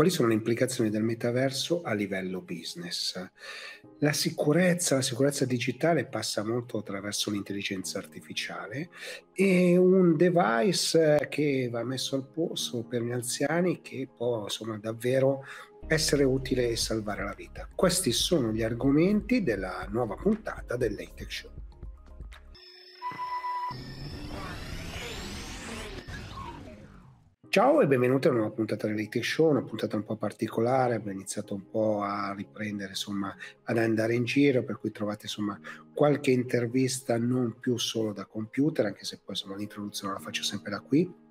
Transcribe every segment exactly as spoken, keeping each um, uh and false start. quali sono le implicazioni del metaverso a livello business. La sicurezza, la sicurezza digitale passa molto attraverso l'intelligenza artificiale e un device che va messo al polso per gli anziani che può insomma davvero essere utile e salvare la vita. Questi sono gli argomenti della nuova puntata del Late Tech Show. Ciao e benvenuti a una nuova puntata del Late Tech Show, una puntata un po' particolare. Abbiamo iniziato un po' a riprendere, insomma, ad andare in giro, per cui trovate insomma qualche intervista non più solo da computer, anche se poi insomma l'introduzione la faccio sempre da qui.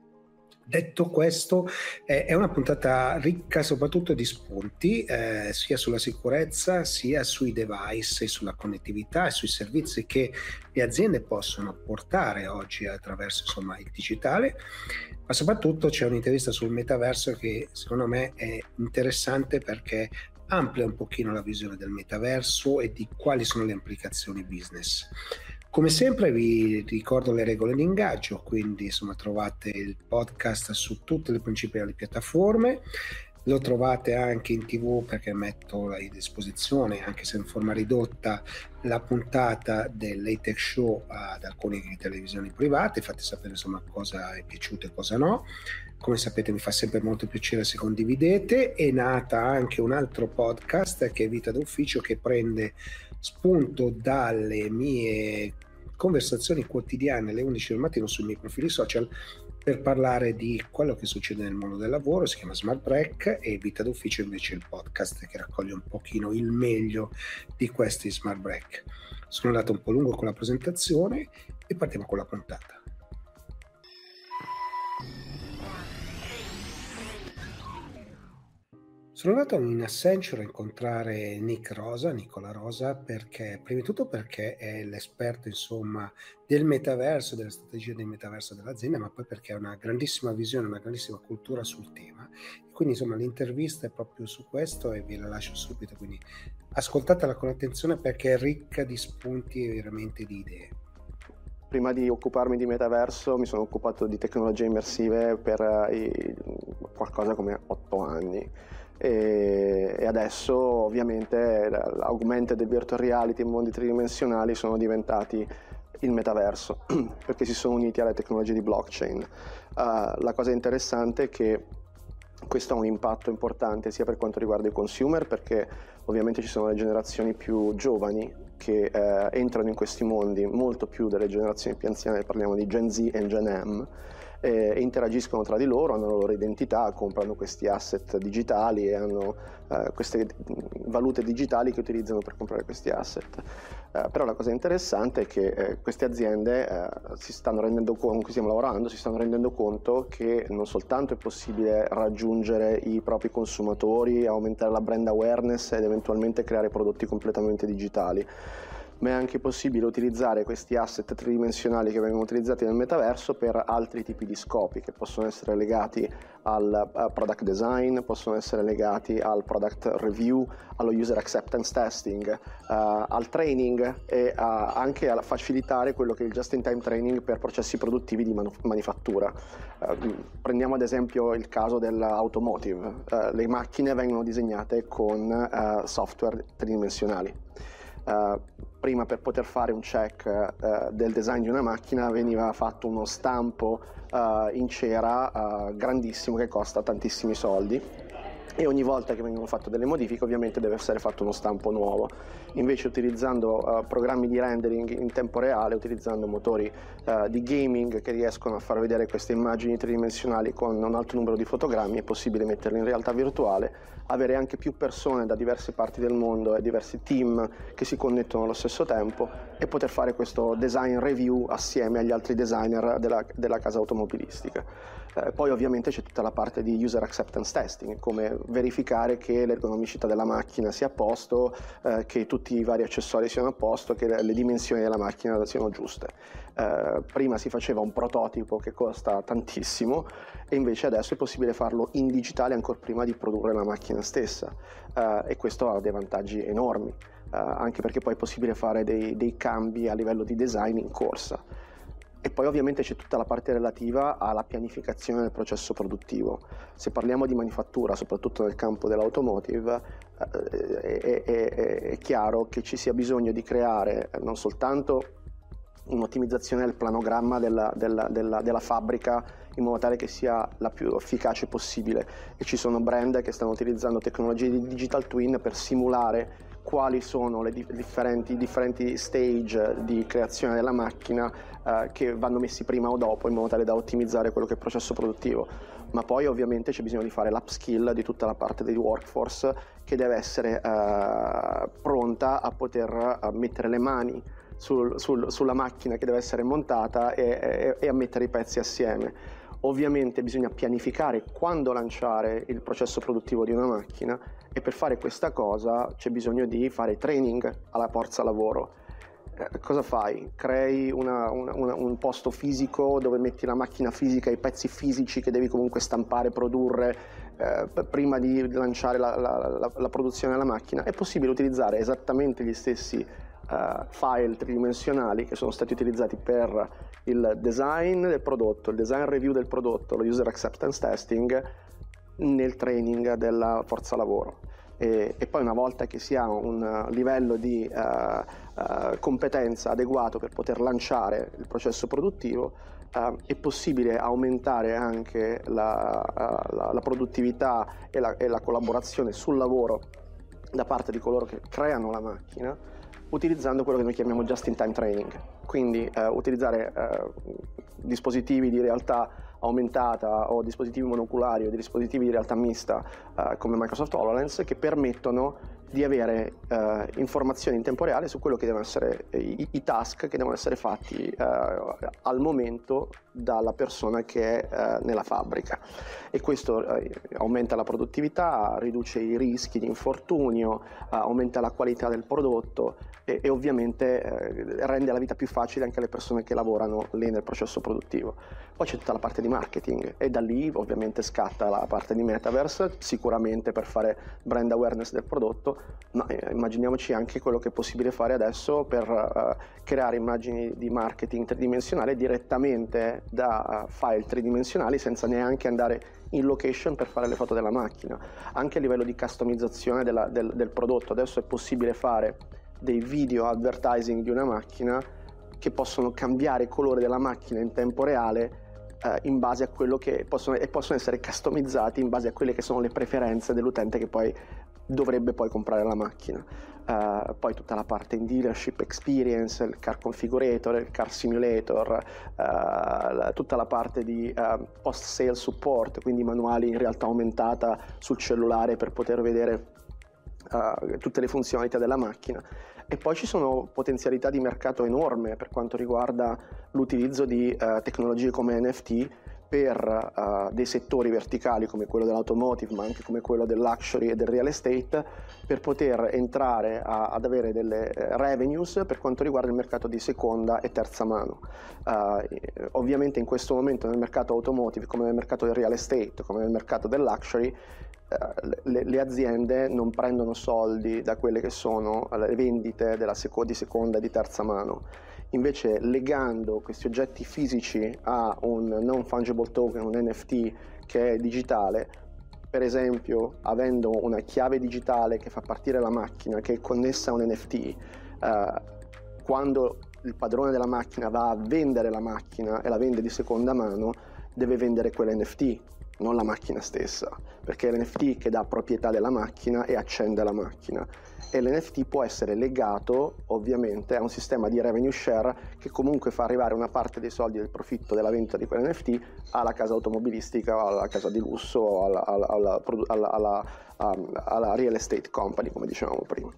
Detto questo, eh, è una puntata ricca soprattutto di spunti, eh, sia sulla sicurezza, sia sui device, sulla connettività e sui servizi che le aziende possono portare oggi attraverso insomma il digitale, ma soprattutto c'è un'intervista sul metaverso che secondo me è interessante perché amplia un pochino la visione del metaverso e di quali sono le implicazioni business. Come sempre vi ricordo le regole di ingaggio, quindi insomma trovate il podcast su tutte le principali piattaforme, lo trovate anche in tv perché metto a disposizione, anche se in forma ridotta, la puntata del Late Tech Show ad alcune televisioni private. Fate sapere insomma cosa è piaciuto e cosa no. Come sapete mi fa sempre molto piacere se condividete. È nata anche un altro podcast che è Vita d'Ufficio, che prende spunto dalle mie conversazioni quotidiane alle undici del mattino sui miei profili social per parlare di quello che succede nel mondo del lavoro. Si chiama Smart Break, e Vita d'Ufficio invece il podcast che raccoglie un pochino il meglio di questi Smart Break. Sono andato un po' lungo con la presentazione e partiamo con la puntata. Sono andato in Accenture a incontrare Nick Rosa, Nicola Rosa, perché prima di tutto perché è l'esperto insomma del metaverso, della strategia del metaverso dell'azienda, ma poi perché ha una grandissima visione, una grandissima cultura sul tema. Quindi insomma l'intervista è proprio su questo e ve la lascio subito, quindi ascoltatela con attenzione perché è ricca di spunti e veramente di idee. Prima di occuparmi di metaverso mi sono occupato di tecnologie immersive per i, qualcosa come otto anni. E adesso ovviamente l'augmented e virtual reality, i mondi tridimensionali sono diventati il metaverso perché si sono uniti alle tecnologie di blockchain. Uh, la cosa interessante è che questo ha un impatto importante sia per quanto riguarda i consumer, perché ovviamente ci sono le generazioni più giovani che eh, entrano in questi mondi, molto più delle generazioni più anziane, parliamo di Gen Z e Gen M, e interagiscono tra di loro, hanno la loro identità, comprano questi asset digitali e hanno eh, queste valute digitali che utilizzano per comprare questi asset. Eh, però la cosa interessante è che eh, queste aziende eh, si stanno rendendo conto, con cui stiamo lavorando, si stanno rendendo conto che non soltanto è possibile raggiungere i propri consumatori, aumentare la brand awareness ed eventualmente creare prodotti completamente digitali, ma è anche possibile utilizzare questi asset tridimensionali che vengono utilizzati nel metaverso per altri tipi di scopi che possono essere legati al product design, possono essere legati al product review, allo user acceptance testing, eh, al training e a, anche a facilitare quello che è il just-in-time training per processi produttivi di manu- manifattura. Eh, prendiamo ad esempio il caso dell'automotive, eh, le macchine vengono disegnate con eh, software tridimensionali. Uh, prima per poter fare un check uh, del design di una macchina veniva fatto uno stampo uh, in cera uh, grandissimo che costa tantissimi soldi, e ogni volta che vengono fatte delle modifiche ovviamente deve essere fatto uno stampo nuovo. Invece utilizzando uh, programmi di rendering in tempo reale, utilizzando motori uh, di gaming che riescono a far vedere queste immagini tridimensionali con un alto numero di fotogrammi, è possibile metterli in realtà virtuale, avere anche più persone da diverse parti del mondo e diversi team che si connettono allo stesso tempo e poter fare questo design review assieme agli altri designer della, della casa automobilistica. Eh, poi ovviamente c'è tutta la parte di user acceptance testing, come verificare che l'ergonomicità della macchina sia a posto, eh, che tutti i vari accessori siano a posto, che le dimensioni della macchina siano giuste. Eh, prima si faceva un prototipo che costa tantissimo e invece adesso è possibile farlo in digitale ancora prima di produrre la macchina stessa, uh, e questo ha dei vantaggi enormi, uh, anche perché poi è possibile fare dei, dei cambi a livello di design in corsa. E poi ovviamente c'è tutta la parte relativa alla pianificazione del processo produttivo. Se parliamo di manifattura, soprattutto nel campo dell'automotive, eh, è, è, è chiaro che ci sia bisogno di creare non soltanto un'ottimizzazione del planogramma della, della, della, della fabbrica in modo tale che sia la più efficace possibile, e ci sono brand che stanno utilizzando tecnologie di digital twin per simulare quali sono le differenti, differenti stage di creazione della macchina eh, che vanno messi prima o dopo, in modo tale da ottimizzare quello che è il processo produttivo. Ma poi ovviamente c'è bisogno di fare l'upskill di tutta la parte del workforce, che deve essere eh, pronta a poter eh, mettere le mani sul, sul, sulla macchina che deve essere montata e, e, e a mettere i pezzi assieme. Ovviamente bisogna pianificare quando lanciare il processo produttivo di una macchina, e per fare questa cosa c'è bisogno di fare training alla forza lavoro. Eh, cosa fai? Crei una, una, una, un posto fisico dove metti la macchina fisica, i pezzi fisici che devi comunque stampare, produrre eh, prima di lanciare la, la, la, la produzione della macchina. È possibile utilizzare esattamente gli stessi Uh, file tridimensionali che sono stati utilizzati per il design del prodotto, il design review del prodotto, lo user acceptance testing nel training della forza lavoro. E, e poi, una volta che si ha un livello di uh, uh, competenza adeguato per poter lanciare il processo produttivo, uh, è possibile aumentare anche la, uh, la, la produttività e la, e la collaborazione sul lavoro da parte di coloro che creano la macchina, utilizzando quello che noi chiamiamo just-in-time training, quindi eh, utilizzare eh, dispositivi di realtà aumentata o dispositivi monoculari o dispositivi di realtà mista eh, come Microsoft HoloLens, che permettono di avere eh, informazioni in tempo reale su quello che devono essere i, i task che devono essere fatti eh, al momento dalla persona che è eh, nella fabbrica, e questo eh, aumenta la produttività, riduce i rischi di infortunio, eh, aumenta la qualità del prodotto e, e ovviamente eh, rende la vita più facile anche alle persone che lavorano lì nel processo produttivo. Poi c'è tutta la parte di marketing, e da lì ovviamente scatta la parte di metaverse, sicuramente per fare brand awareness del prodotto, ma immaginiamoci anche quello che è possibile fare adesso per uh, creare immagini di marketing tridimensionale direttamente da uh, file tridimensionali, senza neanche andare in location per fare le foto della macchina. Anche a livello di customizzazione della, del, del prodotto, adesso è possibile fare dei video advertising di una macchina che possono cambiare il colore della macchina in tempo reale in base a quello che possono, e possono essere customizzati in base a quelle che sono le preferenze dell'utente che poi dovrebbe poi comprare la macchina. Uh, poi tutta la parte in dealership experience, il car configurator, il car simulator, uh, tutta la parte di uh, post sale support, quindi manuali in realtà aumentata sul cellulare per poter vedere uh, tutte le funzionalità della macchina. E poi ci sono potenzialità di mercato enorme per quanto riguarda l'utilizzo di uh, tecnologie come N F T per uh, dei settori verticali come quello dell'automotive, ma anche come quello del luxury e del real estate, per poter entrare a, ad avere delle revenues per quanto riguarda il mercato di seconda e terza mano. Uh, ovviamente in questo momento nel mercato automotive, come nel mercato del real estate, come nel mercato del luxury, Le, le aziende non prendono soldi da quelle che sono le vendite della seco- di seconda e di terza mano. Invece, legando questi oggetti fisici a un non fungible token, un N F T che è digitale, per esempio avendo una chiave digitale che fa partire la macchina, che è connessa a un N F T, eh, quando il padrone della macchina va a vendere la macchina e la vende di seconda mano, deve vendere quell'N F T, non la macchina stessa, perché è l'N F T che dà proprietà della macchina e accende la macchina, e l'N F T può essere legato ovviamente a un sistema di revenue share che comunque fa arrivare una parte dei soldi del profitto della vendita di quell'N F T alla casa automobilistica, o alla casa di lusso, o alla, alla, alla, alla, alla, alla real estate company, come dicevamo prima.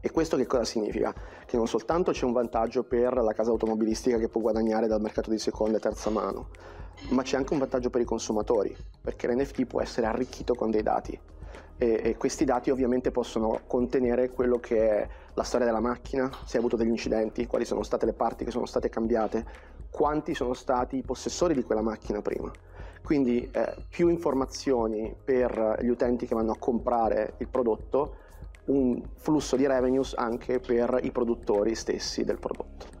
E questo che cosa significa? Che non soltanto c'è un vantaggio per la casa automobilistica che può guadagnare dal mercato di seconda e terza mano, ma c'è anche un vantaggio per i consumatori, perché l'N F T può essere arricchito con dei dati, e, e questi dati ovviamente possono contenere quello che è la storia della macchina, se ha avuto degli incidenti, quali sono state le parti che sono state cambiate, quanti sono stati i possessori di quella macchina prima. Quindi eh, più informazioni per gli utenti che vanno a comprare il prodotto, un flusso di revenues anche per i produttori stessi del prodotto.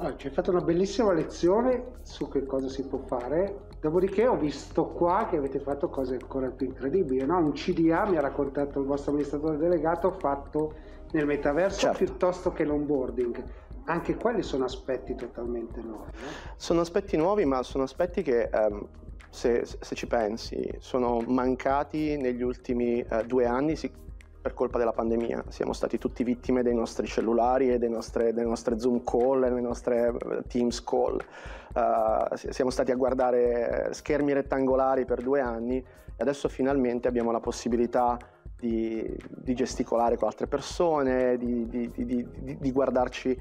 Allora, ci hai fatto una bellissima lezione su che cosa si può fare, dopodiché ho visto qua che avete fatto cose ancora più incredibili, no? Un C D A, mi ha raccontato il vostro amministratore delegato, fatto nel metaverso, certo, piuttosto che l'onboarding. Anche quelli sono aspetti totalmente nuovi, no? Sono aspetti nuovi, ma sono aspetti che, um, se, se ci pensi, sono mancati negli ultimi uh, due anni, si per colpa della pandemia. Siamo stati tutti vittime dei nostri cellulari e dei nostre, delle nostre Zoom call e delle nostre Teams call. Uh, siamo stati a guardare schermi rettangolari per due anni e adesso finalmente abbiamo la possibilità di, di gesticolare con altre persone, di, di, di, di, di guardarci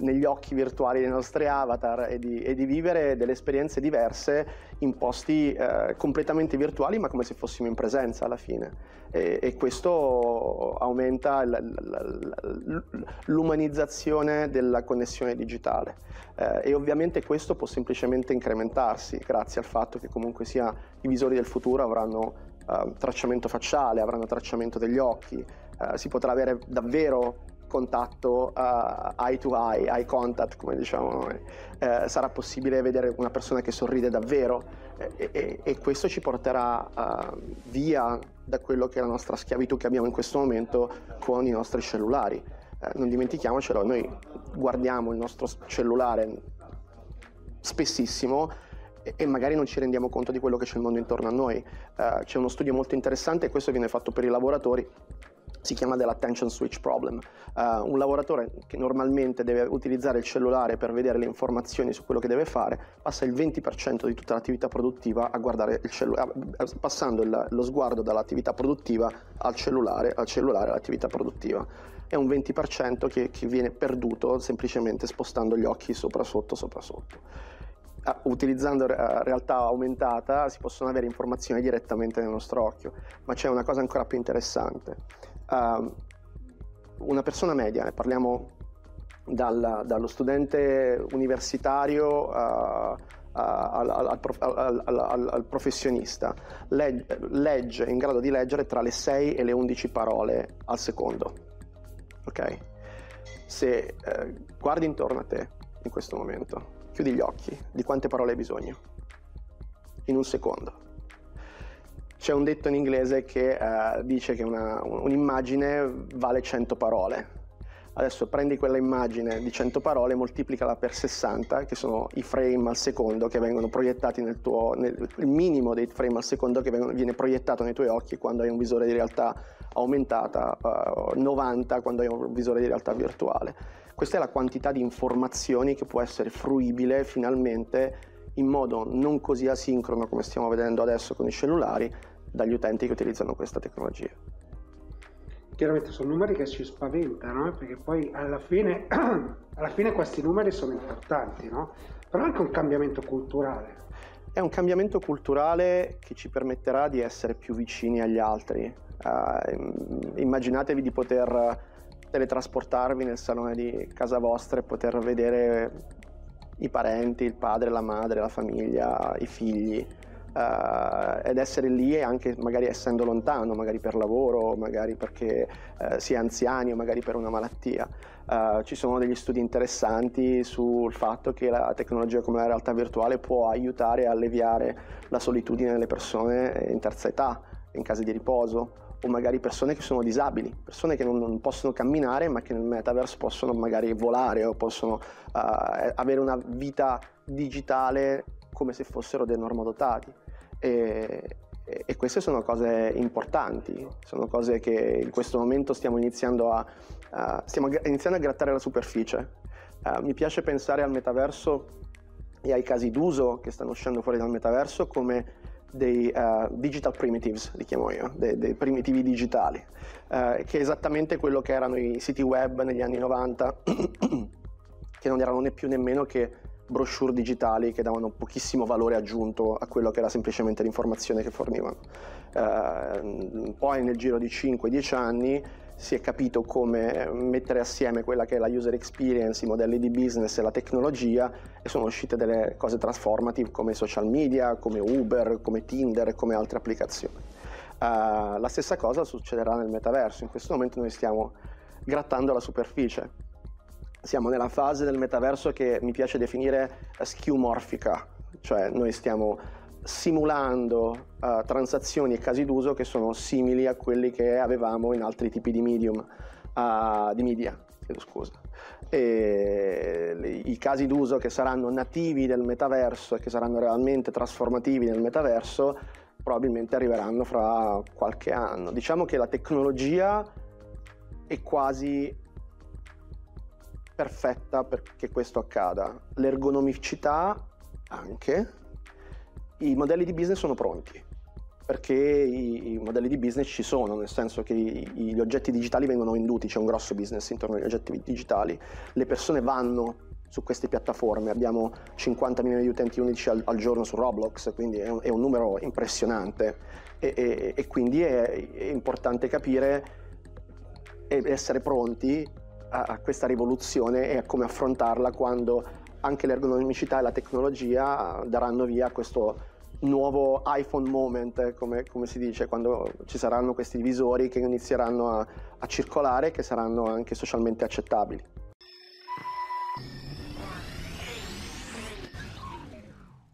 negli occhi virtuali dei nostri avatar e di, e di vivere delle esperienze diverse in posti eh, completamente virtuali, ma come se fossimo in presenza alla fine, e, e questo aumenta l'umanizzazione della connessione digitale, eh, e ovviamente questo può semplicemente incrementarsi grazie al fatto che comunque sia i visori del futuro avranno eh, tracciamento facciale, avranno tracciamento degli occhi, eh, si potrà avere davvero contatto uh, eye to eye, eye contact come diciamo noi, eh, sarà possibile vedere una persona che sorride davvero, eh, eh, e questo ci porterà uh, via da quello che è la nostra schiavitù che abbiamo in questo momento con i nostri cellulari. Eh, non dimentichiamocelo, noi guardiamo il nostro cellulare spessissimo e magari non ci rendiamo conto di quello che c'è il mondo intorno a noi. Eh, c'è uno studio molto interessante, e questo viene fatto per i lavoratori, si chiama dell'attention switch problem. Uh, un lavoratore che normalmente deve utilizzare il cellulare per vedere le informazioni su quello che deve fare passa il venti per cento di tutta l'attività produttiva a guardare il cellulare, passando il, lo sguardo dall'attività produttiva al cellulare, al cellulare all'attività produttiva. È un venti per cento che, che viene perduto semplicemente spostando gli occhi sopra sotto, sopra sotto. Utilizzando realtà aumentata si possono avere informazioni direttamente nel nostro occhio, ma c'è una cosa ancora più interessante. Uh, una persona media, ne parliamo dal, dallo studente universitario uh, al, al, al, al, al professionista, legge, legge, è in grado di leggere tra le sei e le undici parole al secondo. Okay? Se uh, guardi intorno a te in questo momento, chiudi gli occhi, di quante parole hai bisogno? In un secondo. C'è un detto in inglese che uh, dice che una, un'immagine vale cento parole. Adesso prendi quella immagine di cento parole, moltiplicala per sessanta, che sono i frame al secondo che vengono proiettati nel tuo... Nel, il minimo dei frame al secondo che vengono, viene proiettato nei tuoi occhi quando hai un visore di realtà aumentata, uh, novanta quando hai un visore di realtà virtuale. Questa è la quantità di informazioni che può essere fruibile finalmente in modo non così asincrono come stiamo vedendo adesso con i cellulari dagli utenti che utilizzano questa tecnologia. Chiaramente sono numeri che ci spaventano, eh? Perché poi alla fine, alla fine questi numeri sono importanti, no? Però è anche un cambiamento culturale. È un cambiamento culturale che ci permetterà di essere più vicini agli altri. Uh, immaginatevi di poter teletrasportarvi nel salone di casa vostra e poter vedere i parenti, il padre, la madre, la famiglia, i figli, uh, ed essere lì, e anche magari essendo lontano, magari per lavoro, magari perché uh, si è anziani o magari per una malattia. Uh, ci sono degli studi interessanti sul fatto che la tecnologia come la realtà virtuale può aiutare a alleviare la solitudine delle persone in terza età, in case di riposo, o magari persone che sono disabili, persone che non, non possono camminare ma che nel metaverse possono magari volare o possono uh, avere una vita digitale come se fossero dei normodotati, e, e queste sono cose importanti, sono cose che in questo momento stiamo iniziando a, uh, stiamo iniziando a grattare la superficie. Uh, mi piace pensare al metaverso e ai casi d'uso che stanno uscendo fuori dal metaverso come dei uh, digital primitives, li chiamo io, dei, dei primitivi digitali, uh, che è esattamente quello che erano i siti web negli anni novanta, che non erano né più né meno che brochure digitali che davano pochissimo valore aggiunto a quello che era semplicemente l'informazione che fornivano. Uh, poi nel giro di cinque dieci anni si è capito come mettere assieme quella che è la user experience, i modelli di business e la tecnologia, e sono uscite delle cose transformative come social media, come Uber, come Tinder e come altre applicazioni. Uh, la stessa cosa succederà nel metaverso. In questo momento noi stiamo grattando la superficie. siamo nella fase del metaverso che mi piace definire skeuomorfica, cioè noi stiamo simulando uh, transazioni e casi d'uso che sono simili a quelli che avevamo in altri tipi di medium, uh, di media, chiedo scusa. E i casi d'uso che saranno nativi del metaverso e che saranno realmente trasformativi nel metaverso probabilmente arriveranno fra qualche anno. Diciamo che la tecnologia è quasi perfetta perché questo accada, l'ergonomicità anche, i modelli di business sono pronti, perché i, i modelli di business ci sono, nel senso che i, gli oggetti digitali vengono venduti, c'è un grosso business intorno agli oggetti digitali, le persone vanno su queste piattaforme, abbiamo cinquanta milioni di utenti unici al, al giorno su Roblox, quindi è un, è un numero impressionante e, e, e quindi è, è importante capire e essere pronti a, a questa rivoluzione e a come affrontarla quando anche l'ergonomicità e la tecnologia daranno via a questo nuovo iPhone moment, come, come si dice, quando ci saranno questi visori che inizieranno a, a circolare e che saranno anche socialmente accettabili.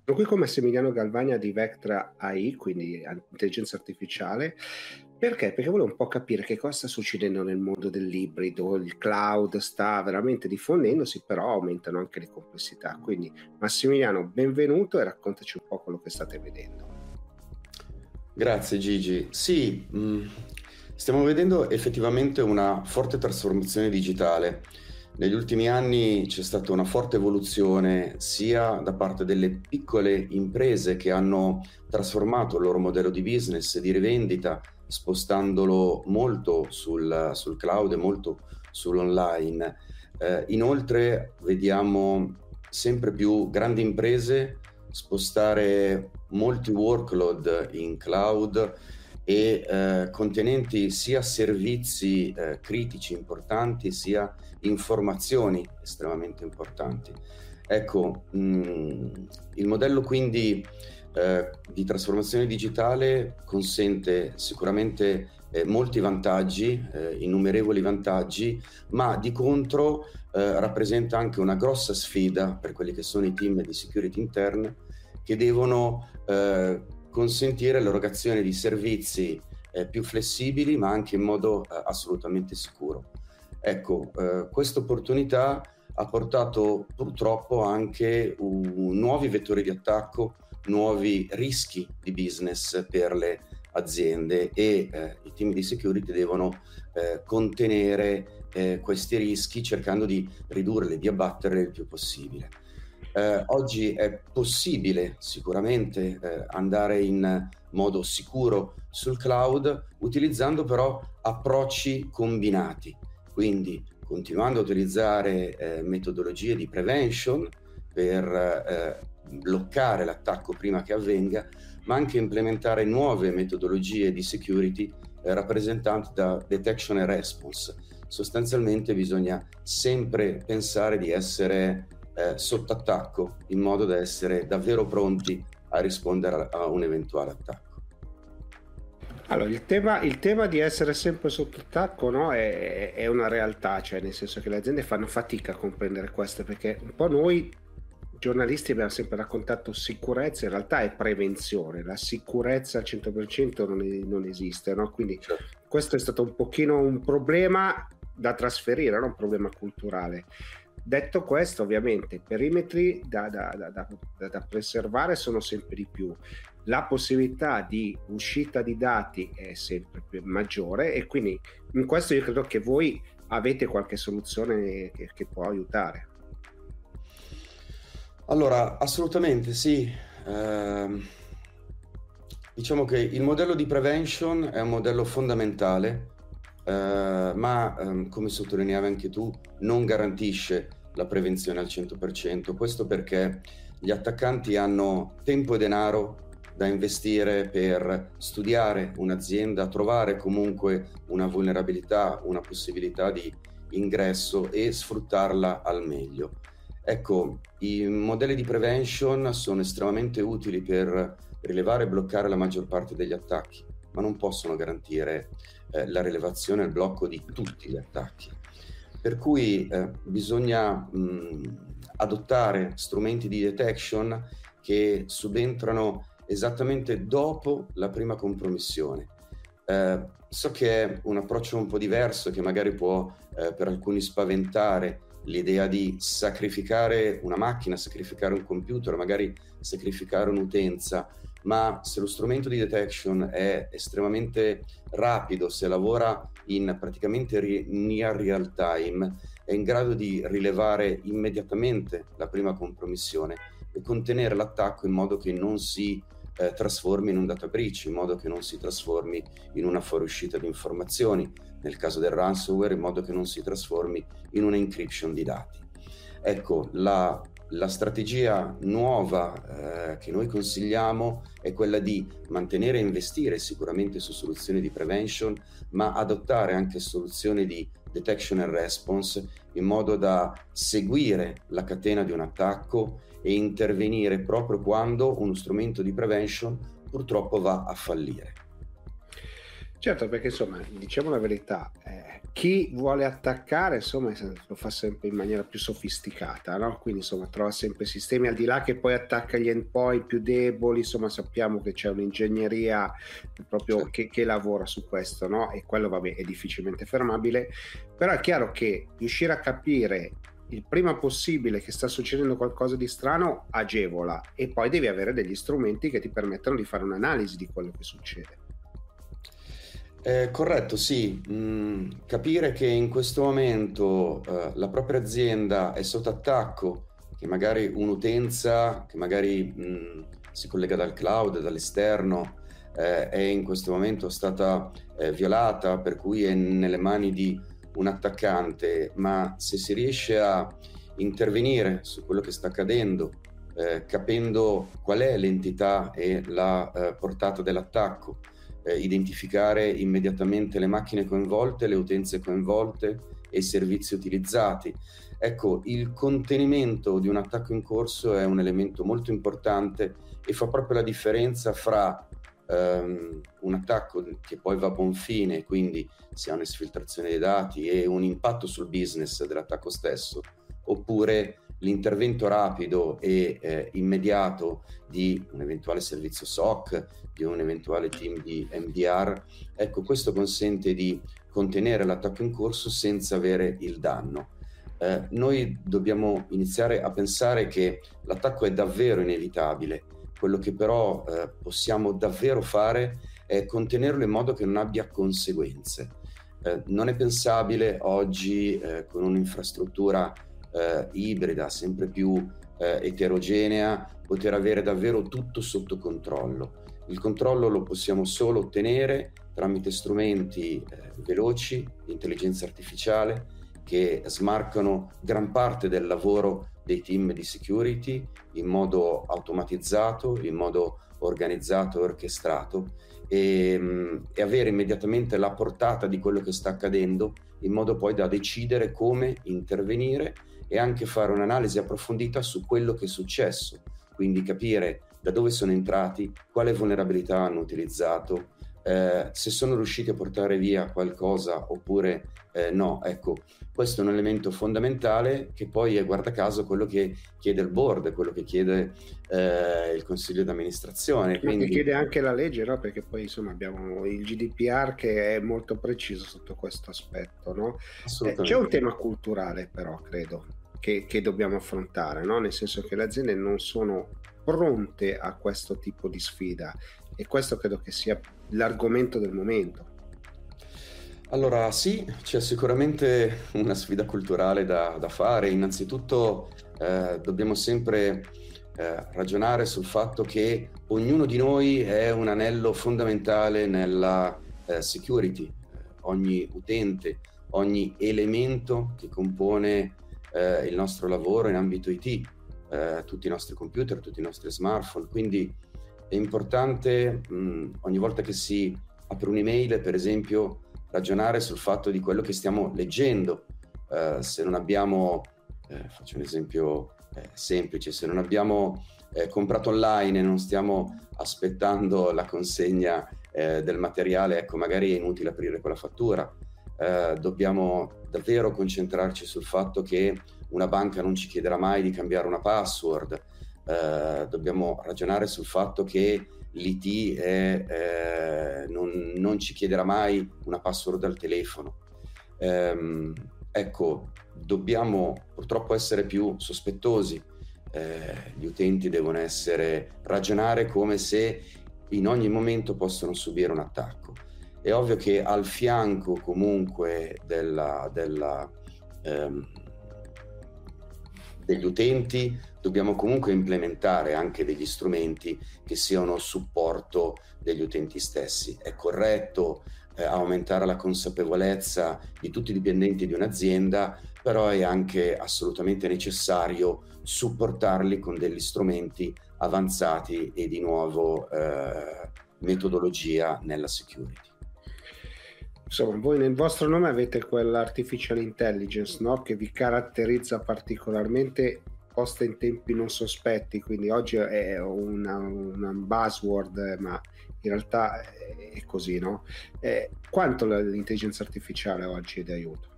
Sono qui con Massimiliano Galvagna di Vectra A I, quindi intelligenza artificiale. Perché? Perché volevo un po' capire che cosa sta succedendo nel mondo dell'ibrido. Il cloud sta veramente diffondendosi, però aumentano anche le complessità. Quindi Massimiliano, benvenuto e raccontaci un po' quello che state vedendo. Grazie Gigi. Sì, mh, stiamo vedendo effettivamente una forte trasformazione digitale. Negli ultimi anni c'è stata una forte evoluzione sia da parte delle piccole imprese che hanno trasformato il loro modello di business e di rivendita spostandolo molto sul, sul cloud e molto sull'online. Eh, inoltre vediamo sempre più grandi imprese spostare molti workload in cloud e eh, contenenti sia servizi eh, critici importanti sia informazioni estremamente importanti. Ecco, mh, il modello quindi eh, di trasformazione digitale consente sicuramente eh, molti vantaggi, eh, innumerevoli vantaggi, ma di contro eh, rappresenta anche una grossa sfida per quelli che sono i team di security interne che devono eh, consentire l'erogazione di servizi eh, più flessibili ma anche in modo eh, assolutamente sicuro. Ecco, eh, questa opportunità ha portato purtroppo anche un, nuovi vettori di attacco, nuovi rischi di business per le aziende e eh, i team di security devono eh, contenere eh, questi rischi cercando di ridurli, di abbatterli il più possibile. Eh, oggi è possibile sicuramente eh, andare in modo sicuro sul cloud utilizzando però approcci combinati, quindi continuando a utilizzare eh, metodologie di prevention per eh, bloccare l'attacco prima che avvenga, ma anche implementare nuove metodologie di security eh, rappresentate da detection and response. Sostanzialmente bisogna sempre pensare di essere Eh, sotto attacco in modo da essere davvero pronti a rispondere a, a un eventuale attacco. Allora il tema, il tema di essere sempre sotto attacco, no, è, è una realtà, cioè nel senso che le aziende fanno fatica a comprendere questo, perché un po' noi giornalisti abbiamo sempre raccontato sicurezza, in realtà è prevenzione, la sicurezza al cento per cento non, è, non esiste, no? Quindi certo. Questo è stato un pochino un problema da trasferire, no? Un problema culturale. Detto questo, ovviamente i perimetri da, da, da, da, da preservare sono sempre di più, la possibilità di uscita di dati è sempre più maggiore e quindi in questo io credo che voi avete qualche soluzione che, che può aiutare. Allora, assolutamente sì. Eh, diciamo che il modello di prevention è un modello fondamentale. Uh, ma um, come sottolineavi anche tu, non garantisce la prevenzione al cento per cento, questo perché gli attaccanti hanno tempo e denaro da investire per studiare un'azienda, trovare comunque una vulnerabilità, una possibilità di ingresso e sfruttarla al meglio. Ecco, i modelli di prevention sono estremamente utili per rilevare e bloccare la maggior parte degli attacchi, ma non possono garantire eh, la rilevazione e il blocco di tutti gli attacchi. Per cui eh, bisogna mh, adottare strumenti di detection che subentrano esattamente dopo la prima compromissione. Eh, so che è un approccio un po' diverso, che magari può eh, per alcuni spaventare l'idea di sacrificare una macchina, sacrificare un computer, magari sacrificare un'utenza, ma se lo strumento di detection è estremamente rapido, se lavora in praticamente near real time, è in grado di rilevare immediatamente la prima compromissione e contenere l'attacco in modo che non si eh, trasformi in un data breach, in modo che non si trasformi in una fuoriuscita di informazioni, nel caso del ransomware in modo che non si trasformi in una encryption di dati. Ecco, la La strategia nuova eh, che noi consigliamo è quella di mantenere e investire sicuramente su soluzioni di prevention, ma adottare anche soluzioni di detection and response in modo da seguire la catena di un attacco e intervenire proprio quando uno strumento di prevention purtroppo va a fallire. Certo, perché insomma, diciamo la verità, eh, chi vuole attaccare insomma lo fa sempre in maniera più sofisticata, no? Quindi insomma trova sempre sistemi, al di là che poi attacca gli endpoint più deboli, insomma sappiamo che c'è un'ingegneria proprio che, che lavora su questo, no? E quello vabbè è difficilmente fermabile, però è chiaro che riuscire a capire il prima possibile che sta succedendo qualcosa di strano agevola, e poi devi avere degli strumenti che ti permettano di fare un'analisi di quello che succede. Eh, corretto, sì. Mm, capire che in questo momento eh, la propria azienda è sotto attacco, che magari un'utenza che magari mm, si collega dal cloud, dall'esterno, eh, è in questo momento stata eh, violata, per cui è nelle mani di un attaccante, ma se si riesce a intervenire su quello che sta accadendo, eh, capendo qual è l'entità e la eh, portata dell'attacco, identificare immediatamente le macchine coinvolte, le utenze coinvolte e i servizi utilizzati. Ecco, il contenimento di un attacco in corso è un elemento molto importante e fa proprio la differenza fra ehm, un attacco che poi va a buon fine, quindi si ha un'esfiltrazione dei dati e un impatto sul business dell'attacco stesso, oppure l'intervento rapido e eh, immediato di un eventuale servizio S O C, di un eventuale team di M D R. Ecco, questo consente di contenere l'attacco in corso senza avere il danno. Eh, noi dobbiamo iniziare a pensare che l'attacco è davvero inevitabile, quello che però eh, possiamo davvero fare è contenerlo in modo che non abbia conseguenze. Eh, non è pensabile oggi eh, con un'infrastruttura Eh, ibrida, sempre più eh, eterogenea, poter avere davvero tutto sotto controllo. Il controllo lo possiamo solo ottenere tramite strumenti eh, veloci, di intelligenza artificiale, che smarcano gran parte del lavoro dei team di security in modo automatizzato, in modo organizzato e orchestrato, e, e avere immediatamente la portata di quello che sta accadendo, in modo poi da decidere come intervenire e anche fare un'analisi approfondita su quello che è successo, quindi capire da dove sono entrati, quale vulnerabilità hanno utilizzato, eh, se sono riusciti a portare via qualcosa oppure eh, no. Ecco, questo è un elemento fondamentale che poi è, guarda caso, quello che chiede il board, quello che chiede eh, il consiglio d'amministrazione. Quindi... che chiede anche la legge, no? Perché poi insomma abbiamo il G D P R che è molto preciso sotto questo aspetto, no? Eh, c'è un tema culturale però, credo, che, che dobbiamo affrontare, no? Nel senso che le aziende non sono pronte a questo tipo di sfida, e questo credo che sia l'argomento del momento. Allora sì, c'è sicuramente una sfida culturale da, da fare. Innanzitutto eh, dobbiamo sempre eh, ragionare sul fatto che ognuno di noi è un anello fondamentale nella eh, security. Ogni utente, ogni elemento che compone eh, il nostro lavoro in ambito I T, eh, tutti i nostri computer, tutti i nostri smartphone, quindi è importante mh, ogni volta che si apre un'email, per esempio, ragionare sul fatto di quello che stiamo leggendo. Eh, se non abbiamo, eh, faccio un esempio eh, semplice, se non abbiamo eh, comprato online e non stiamo aspettando la consegna eh, del materiale, ecco, magari è inutile aprire quella fattura. eh, dobbiamo davvero concentrarci sul fatto che una banca non ci chiederà mai di cambiare una password, eh, dobbiamo ragionare sul fatto che l'I T è, eh, non, non ci chiederà mai una password al telefono. Ehm, ecco, dobbiamo purtroppo essere più sospettosi, eh, gli utenti devono essere, ragionare come se in ogni momento possono subire un attacco. È ovvio che al fianco comunque della, della, ehm, degli utenti dobbiamo comunque implementare anche degli strumenti che siano a supporto degli utenti stessi. È corretto eh, aumentare la consapevolezza di tutti i dipendenti di un'azienda, però è anche assolutamente necessario supportarli con degli strumenti avanzati e di nuovo eh, metodologia nella security. Insomma, voi nel vostro nome avete quell'artificial intelligence, no? Che vi caratterizza particolarmente, posta in tempi non sospetti, quindi oggi è una, una buzzword, ma in realtà è così, no? Eh, quanto l'intelligenza artificiale oggi è d'aiuto?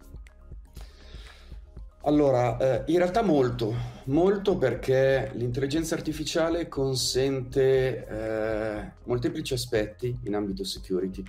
Allora, eh, in realtà molto, molto, perché l'intelligenza artificiale consente eh, molteplici aspetti in ambito security.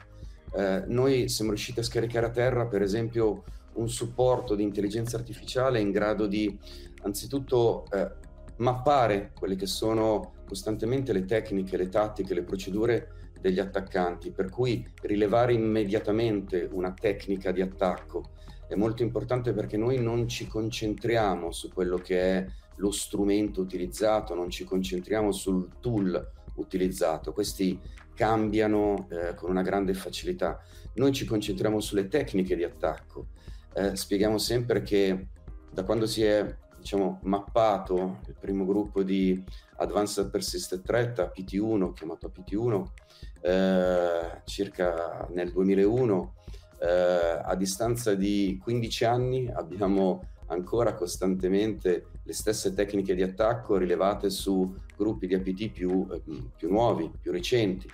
Eh, noi siamo riusciti a scaricare a terra, per esempio, un supporto di intelligenza artificiale in grado di, anzitutto, eh, mappare quelle che sono costantemente le tecniche, le tattiche, le procedure degli attaccanti, per cui rilevare immediatamente una tecnica di attacco. È molto importante perché noi non ci concentriamo su quello che è lo strumento utilizzato, non ci concentriamo sul tool utilizzato. Questi cambiano eh, con una grande facilità. Noi ci concentriamo sulle tecniche di attacco. Eh, spieghiamo sempre che da quando si è, diciamo, mappato il primo gruppo di Advanced Persistent Threat, A P T uno, chiamato A P T uno, eh, circa nel duemilauno, Uh, a distanza di quindici anni abbiamo ancora costantemente le stesse tecniche di attacco rilevate su gruppi di A P T più, eh, più nuovi, più recenti.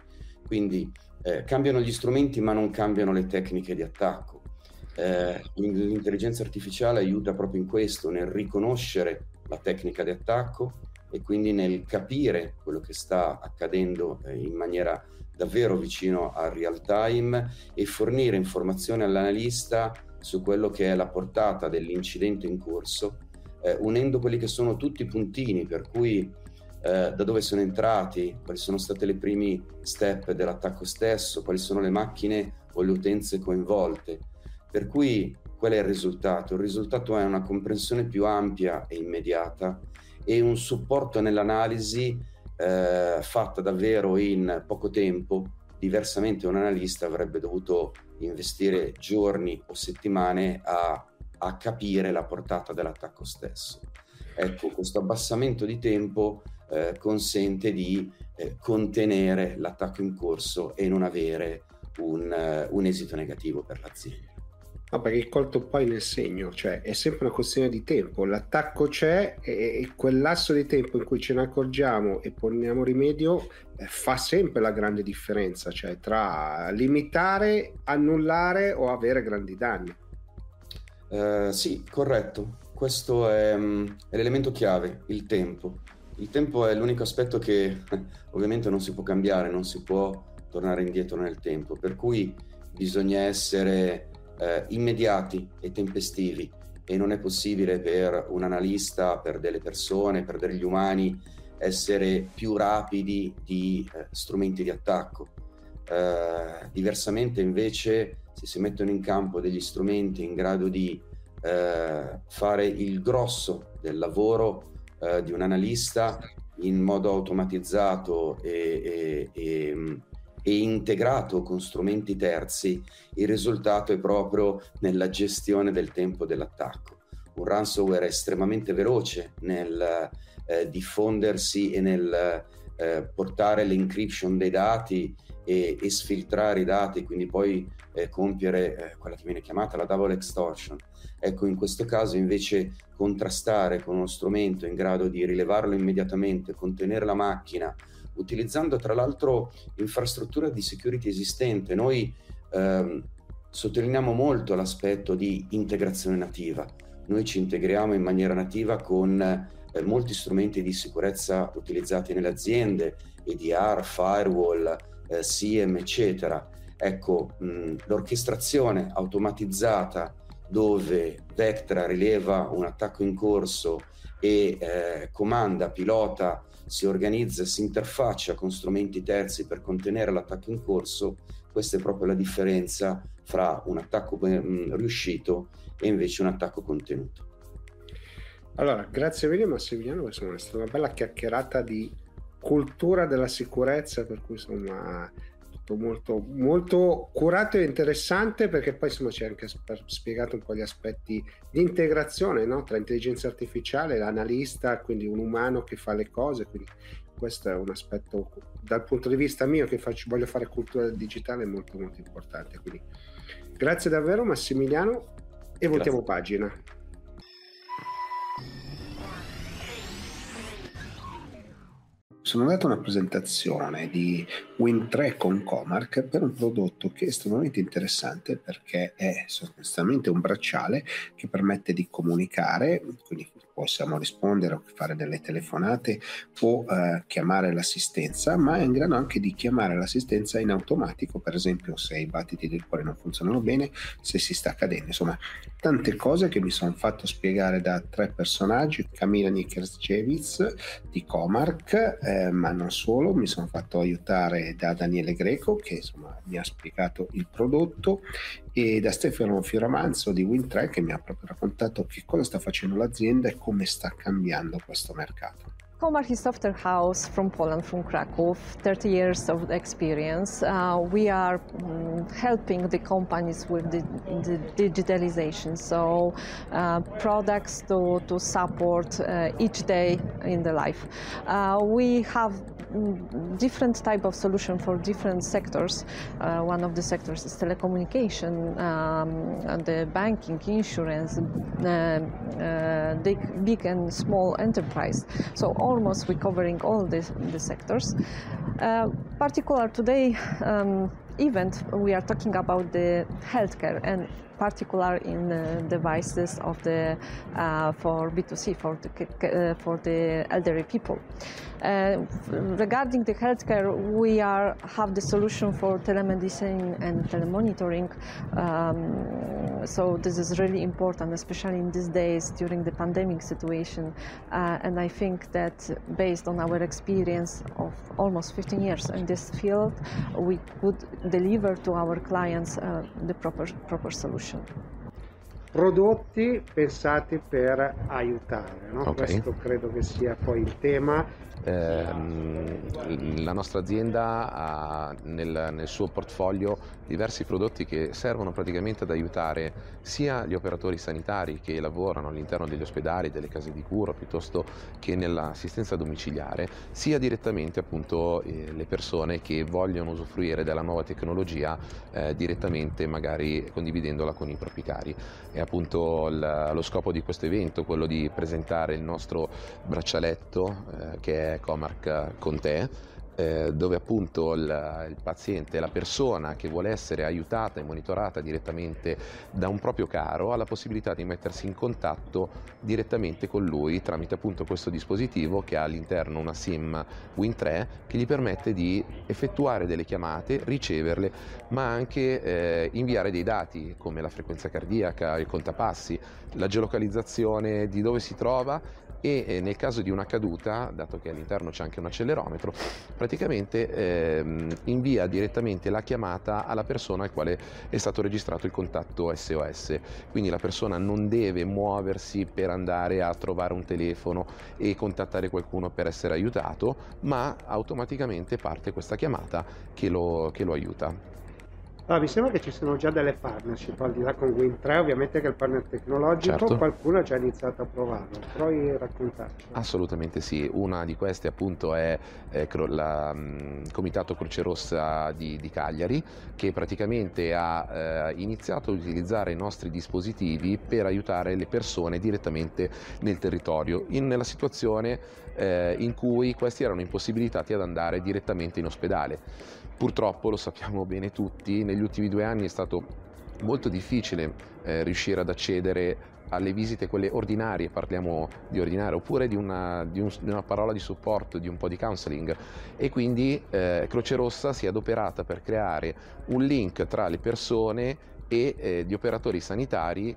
Quindi eh, cambiano gli strumenti ma non cambiano le tecniche di attacco. Eh, l'intelligenza artificiale aiuta proprio in questo, nel riconoscere la tecnica di attacco e quindi nel capire quello che sta accadendo eh, in maniera davvero vicino al real time e fornire informazioni all'analista su quello che è la portata dell'incidente in corso, eh, unendo quelli che sono tutti i puntini, per cui eh, da dove sono entrati, quali sono state le primi step dell'attacco stesso, quali sono le macchine o le utenze coinvolte. Per cui qual è il risultato? Il risultato è una comprensione più ampia e immediata e un supporto nell'analisi Eh, fatta davvero in poco tempo. Diversamente un analista avrebbe dovuto investire giorni o settimane a, a capire la portata dell'attacco stesso. Ecco, questo abbassamento di tempo eh, consente di eh, contenere l'attacco in corso e non avere un, eh, un esito negativo per l'azienda. No, perché è colto poi nel segno, cioè è sempre una questione di tempo, l'attacco c'è e quel lasso di tempo in cui ce ne accorgiamo e poniamo rimedio eh, fa sempre la grande differenza, cioè tra limitare, annullare o avere grandi danni. Eh, sì, corretto, questo è, è l'elemento chiave, il tempo. Il tempo è l'unico aspetto che ovviamente non si può cambiare, non si può tornare indietro nel tempo, per cui bisogna essere Eh, immediati e tempestivi, e non è possibile per un analista, per delle persone, per degli umani essere più rapidi di eh, strumenti di attacco. Eh, diversamente invece, se si mettono in campo degli strumenti in grado di eh, fare il grosso del lavoro eh, di un analista in modo automatizzato e, e, e e integrato con strumenti terzi, il risultato è proprio nella gestione del tempo dell'attacco. Un ransomware è estremamente veloce nel eh, diffondersi e nel eh, portare l'encryption dei dati e, e sfiltrare i dati, quindi poi eh, compiere eh, quella che viene chiamata la double extortion. Ecco, in questo caso invece contrastare con uno strumento in grado di rilevarlo immediatamente, contenere la macchina, utilizzando tra l'altro infrastruttura di security esistente. Noi ehm, Sottolineiamo molto l'aspetto di integrazione nativa. Noi ci integriamo in maniera nativa con eh, molti strumenti di sicurezza utilizzati nelle aziende, E D R, firewall, eh, S I E M, eccetera. Ecco, mh, l'orchestrazione automatizzata dove Vectra rileva un attacco in corso e eh, comanda, pilota, si organizza, si interfaccia con strumenti terzi per contenere l'attacco in corso, questa è proprio la differenza fra un attacco mh, riuscito e invece un attacco contenuto. Allora, grazie mille Massimiliano, insomma, è stata una bella chiacchierata di cultura della sicurezza, per cui insomma tutto molto, molto curato e interessante, perché poi insomma ci hai anche spiegato un po' gli aspetti di integrazione, no? Tra intelligenza artificiale, l'analista, quindi un umano che fa le cose, quindi questo è un aspetto dal punto di vista mio che faccio, voglio fare cultura digitale, molto molto importante. Quindi grazie davvero Massimiliano e voltiamo pagina. Sono andato a una presentazione di WindTre con Comark per un prodotto che è estremamente interessante, perché è sostanzialmente un bracciale che permette di comunicare, quindi possiamo rispondere o fare delle telefonate o eh, chiamare l'assistenza, ma è in grado anche di chiamare l'assistenza in automatico, per esempio se i battiti del cuore non funzionano bene, se si sta cadendo, insomma tante cose che mi sono fatto spiegare da tre personaggi, Camilla Nikerszewicz di Comark, eh, ma non solo, mi sono fatto aiutare da Daniele Greco che insomma mi ha spiegato il prodotto, e da Stefano Fioramanzo di WindTre che mi ha proprio raccontato che cosa sta facendo l'azienda e come sta cambiando questo mercato. Comark is software house from Poland, from Kraków, thirty years of experience. Uh, we are um, helping the companies with the, the digitalization, so uh, products to, to support uh, each day in the life. Uh, we have different type of solution for different sectors. Uh, one of the sectors is telecommunication, um, the banking, insurance, uh, uh, the big and small enterprise. So almost we're covering all the, the sectors. Uh, particular today um, event, we are talking about the healthcare and particular in uh, devices of the uh, for B two C, for the, uh, for the elderly people. Uh, regarding the healthcare, we are have the solution for telemedicine and telemonitoring. Um, so this is really important, especially in these days during the pandemic situation. Uh, and I think that based on our experience of almost fifteen years in this field, we could deliver to our clients uh, the proper proper solution. Prodotti pensati per aiutare, no? Okay. Questo credo che sia poi il tema. Eh, la nostra azienda ha nel, nel suo portfolio diversi prodotti che servono praticamente ad aiutare sia gli operatori sanitari che lavorano all'interno degli ospedali, delle case di cura, piuttosto che nell'assistenza domiciliare, sia direttamente appunto eh, le persone che vogliono usufruire della nuova tecnologia eh, direttamente, magari condividendola con i propri cari. È appunto lo scopo di questo evento, quello di presentare il nostro braccialetto eh, che è Comarca Conte, eh, dove appunto il, il paziente, la persona che vuole essere aiutata e monitorata direttamente da un proprio caro, ha la possibilità di mettersi in contatto direttamente con lui tramite appunto questo dispositivo che ha all'interno una SIM WindTre che gli permette di effettuare delle chiamate, riceverle, ma anche eh, inviare dei dati come la frequenza cardiaca, il contapassi, la geolocalizzazione di dove si trova, e nel caso di una caduta, dato che all'interno c'è anche un accelerometro, praticamente ehm, invia direttamente la chiamata alla persona al quale è stato registrato il contatto S O S, quindi la persona non deve muoversi per andare a trovare un telefono e contattare qualcuno per essere aiutato, ma automaticamente parte questa chiamata che lo, che lo aiuta. Allora, mi sembra che ci siano già delle partnership al di là con WindTre, ovviamente che è il partner tecnologico, certo. Qualcuno ha già iniziato a provarlo, puoi raccontarci? Assolutamente sì, una di queste appunto è eh, la, il Comitato Croce Rossa di, di Cagliari, che praticamente ha eh, iniziato a utilizzare i nostri dispositivi per aiutare le persone direttamente nel territorio, in, nella situazione eh, in cui questi erano impossibilitati ad andare direttamente in ospedale. Purtroppo, lo sappiamo bene tutti, negli ultimi due anni è stato molto difficile eh, riuscire ad accedere alle visite quelle ordinarie, parliamo di ordinarie, oppure di una, di, un, di una parola di supporto, di un po' di counseling, e quindi eh, Croce Rossa si è adoperata per creare un link tra le persone e eh, gli operatori sanitari,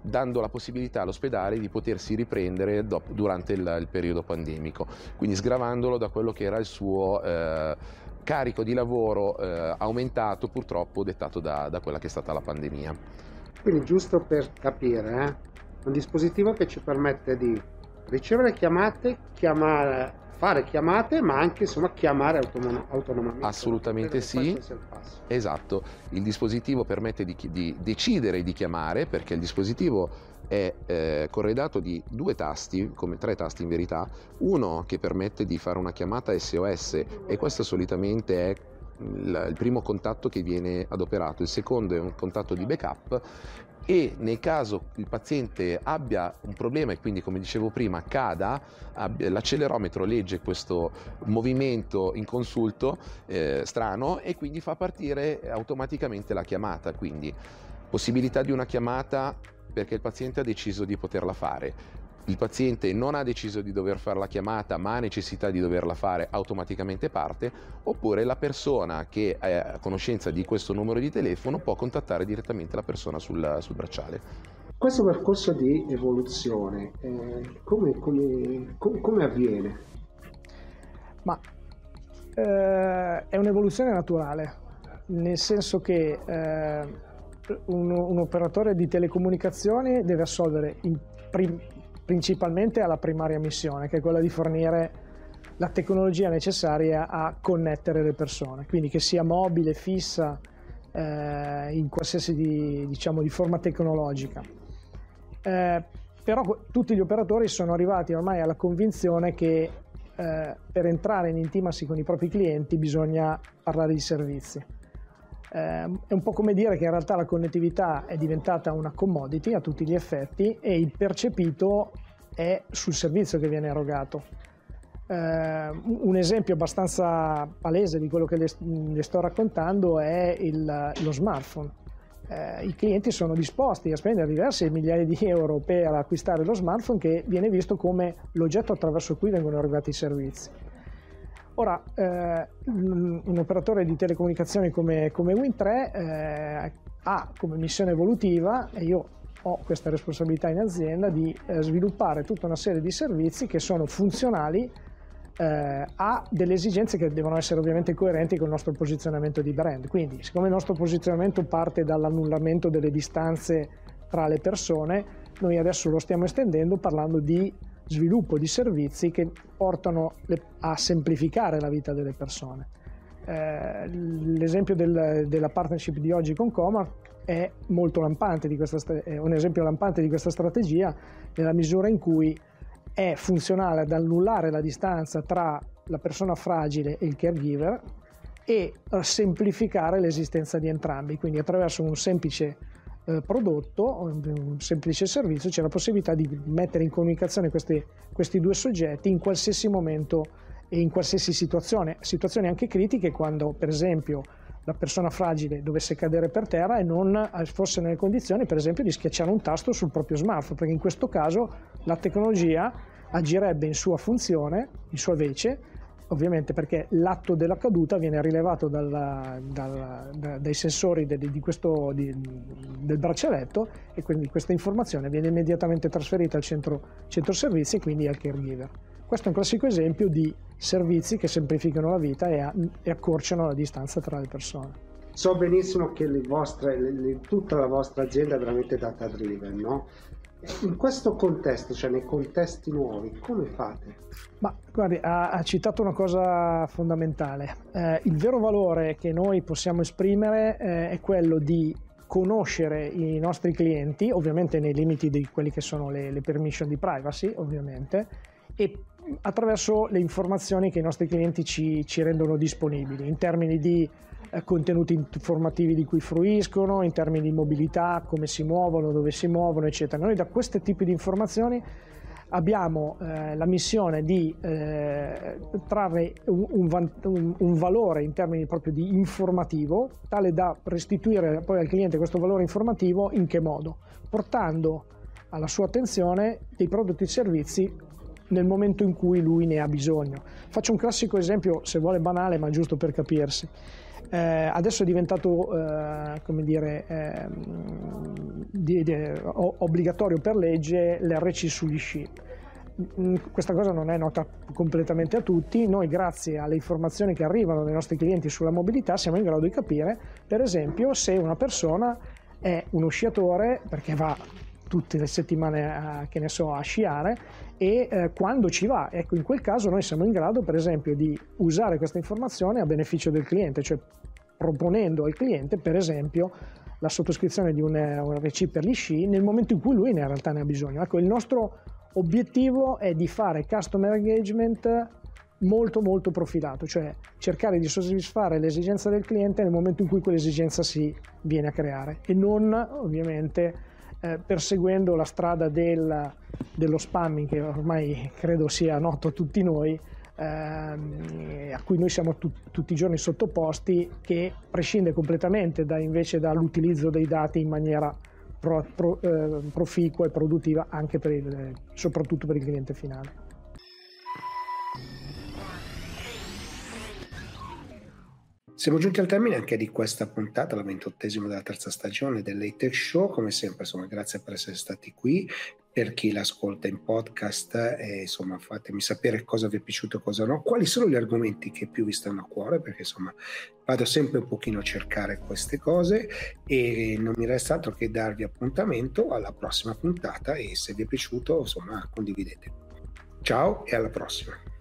dando la possibilità all'ospedale di potersi riprendere dopo, durante il, il periodo pandemico, quindi sgravandolo da quello che era il suo eh, carico di lavoro eh, aumentato, purtroppo dettato da, da quella che è stata la pandemia. Quindi, giusto per capire, eh, un dispositivo che ci permette di ricevere chiamate, chiamare, fare chiamate, ma anche insomma chiamare autonom- autonomamente. Assolutamente sì, esatto. Il dispositivo permette di, di decidere di chiamare, perché il dispositivo è eh, corredato di due tasti, come tre tasti in verità, uno che permette di fare una chiamata S O S, e questo solitamente è il primo contatto che viene adoperato, il secondo è un contatto di backup, e nel caso il paziente abbia un problema e quindi, come dicevo prima, cada, l'accelerometro legge questo movimento inconsulto eh, strano e quindi fa partire automaticamente la chiamata, quindi possibilità di una chiamata perché il paziente ha deciso di poterla fare. Il paziente non ha deciso di dover fare la chiamata ma ha necessità di doverla fare, automaticamente parte, oppure la persona che è a conoscenza di questo numero di telefono può contattare direttamente la persona sul, sul bracciale. Questo percorso di evoluzione, eh, come, come, come, come avviene? Ma eh, è un'evoluzione naturale, nel senso che eh, un, un operatore di telecomunicazioni deve assolvere in prima principalmente alla primaria missione, che è quella di fornire la tecnologia necessaria a connettere le persone, quindi che sia mobile, fissa, eh, in qualsiasi di, diciamo, di forma tecnologica. Eh, però tutti gli operatori sono arrivati ormai alla convinzione che eh, per entrare in intimacy con i propri clienti bisogna parlare di servizi. Eh, è un po' come dire che in realtà la connettività è diventata una commodity a tutti gli effetti e il percepito è sul servizio che viene erogato. Eh, un esempio abbastanza palese di quello che le, le sto raccontando è il, lo smartphone. Eh, i clienti sono disposti a spendere diverse migliaia di euro per acquistare lo smartphone, che viene visto come l'oggetto attraverso cui vengono erogati i servizi. Ora, eh, un operatore di telecomunicazioni come, come WindTre eh, ha come missione evolutiva, e io ho questa responsabilità in azienda, di eh, sviluppare tutta una serie di servizi che sono funzionali eh, a delle esigenze che devono essere ovviamente coerenti con il nostro posizionamento di brand. Quindi, siccome il nostro posizionamento parte dall'annullamento delle distanze tra le persone, noi adesso lo stiamo estendendo parlando di sviluppo di servizi che portano le, a semplificare la vita delle persone. Eh, l'esempio del, della partnership di oggi con Comarch è molto lampante di questa, è un esempio lampante di questa strategia, nella misura in cui è funzionale ad annullare la distanza tra la persona fragile e il caregiver e semplificare l'esistenza di entrambi, quindi attraverso un semplice prodotto, un semplice servizio, c'è la possibilità di mettere in comunicazione questi, questi due soggetti in qualsiasi momento e in qualsiasi situazione, situazioni anche critiche, quando per esempio la persona fragile dovesse cadere per terra e non fosse nelle condizioni per esempio di schiacciare un tasto sul proprio smartphone, perché in questo caso la tecnologia agirebbe in sua funzione, in sua vece, ovviamente, perché l'atto della caduta viene rilevato dalla, dalla, da, dai sensori de, di questo, di, del braccialetto, e quindi questa informazione viene immediatamente trasferita al centro, centro servizi e quindi al caregiver. Questo è un classico esempio di servizi che semplificano la vita e, a, e accorciano la distanza tra le persone. So benissimo che le vostre, le, tutta la vostra azienda è veramente data driven, no? In questo contesto, cioè nei contesti nuovi, come fate? Ma guardi, ha, ha citato una cosa fondamentale. Eh, il vero valore che noi possiamo esprimere eh, è quello di conoscere i nostri clienti, ovviamente nei limiti di quelli che sono le, le permission di privacy, ovviamente, e attraverso le informazioni che i nostri clienti ci, ci rendono disponibili, in termini di contenuti informativi di cui fruiscono, in termini di mobilità, come si muovono, dove si muovono, eccetera. Noi da questi tipi di informazioni abbiamo eh, la missione di eh, trarre un, un, un, un valore in termini proprio di informativo, tale da restituire poi al cliente questo valore informativo. In che modo? Portando alla sua attenzione dei prodotti e servizi nel momento in cui lui ne ha bisogno. Faccio un classico esempio, se vuole banale, ma giusto per capirsi. Eh, adesso è diventato eh, come dire, eh, di, di, o, obbligatorio per legge l'R C sugli sci. Questa cosa non è nota completamente a tutti. Noi, grazie alle informazioni che arrivano dai nostri clienti sulla mobilità, siamo in grado di capire, per esempio, se una persona è uno sciatore perché va tutte le settimane a, che ne so, a sciare, e eh, quando ci va. Ecco, in quel caso noi siamo in grado, per esempio, di usare questa informazione a beneficio del cliente, cioè proponendo al cliente, per esempio, la sottoscrizione di un, un R C per gli sci nel momento in cui lui in realtà ne ha bisogno. Ecco, il nostro obiettivo è di fare customer engagement molto molto profilato, cioè cercare di soddisfare l'esigenza del cliente nel momento in cui quell'esigenza si viene a creare, e non ovviamente Eh, perseguendo la strada del, dello spamming, che ormai credo sia noto a tutti noi, ehm, a cui noi siamo tu, tutti i giorni sottoposti, che prescinde completamente da, invece dall'utilizzo dei dati in maniera pro, pro, eh, proficua e produttiva, anche per il, soprattutto per il cliente finale. Siamo giunti al termine anche di questa puntata, la ventottesima della terza stagione del Late Tech Show. Come sempre, insomma, grazie per essere stati qui. Per chi l'ascolta in podcast, eh, insomma, fatemi sapere cosa vi è piaciuto e cosa no, quali sono gli argomenti che più vi stanno a cuore, perché insomma vado sempre un pochino a cercare queste cose, e non mi resta altro che darvi appuntamento alla prossima puntata, e se vi è piaciuto, insomma, condividete. Ciao e alla prossima.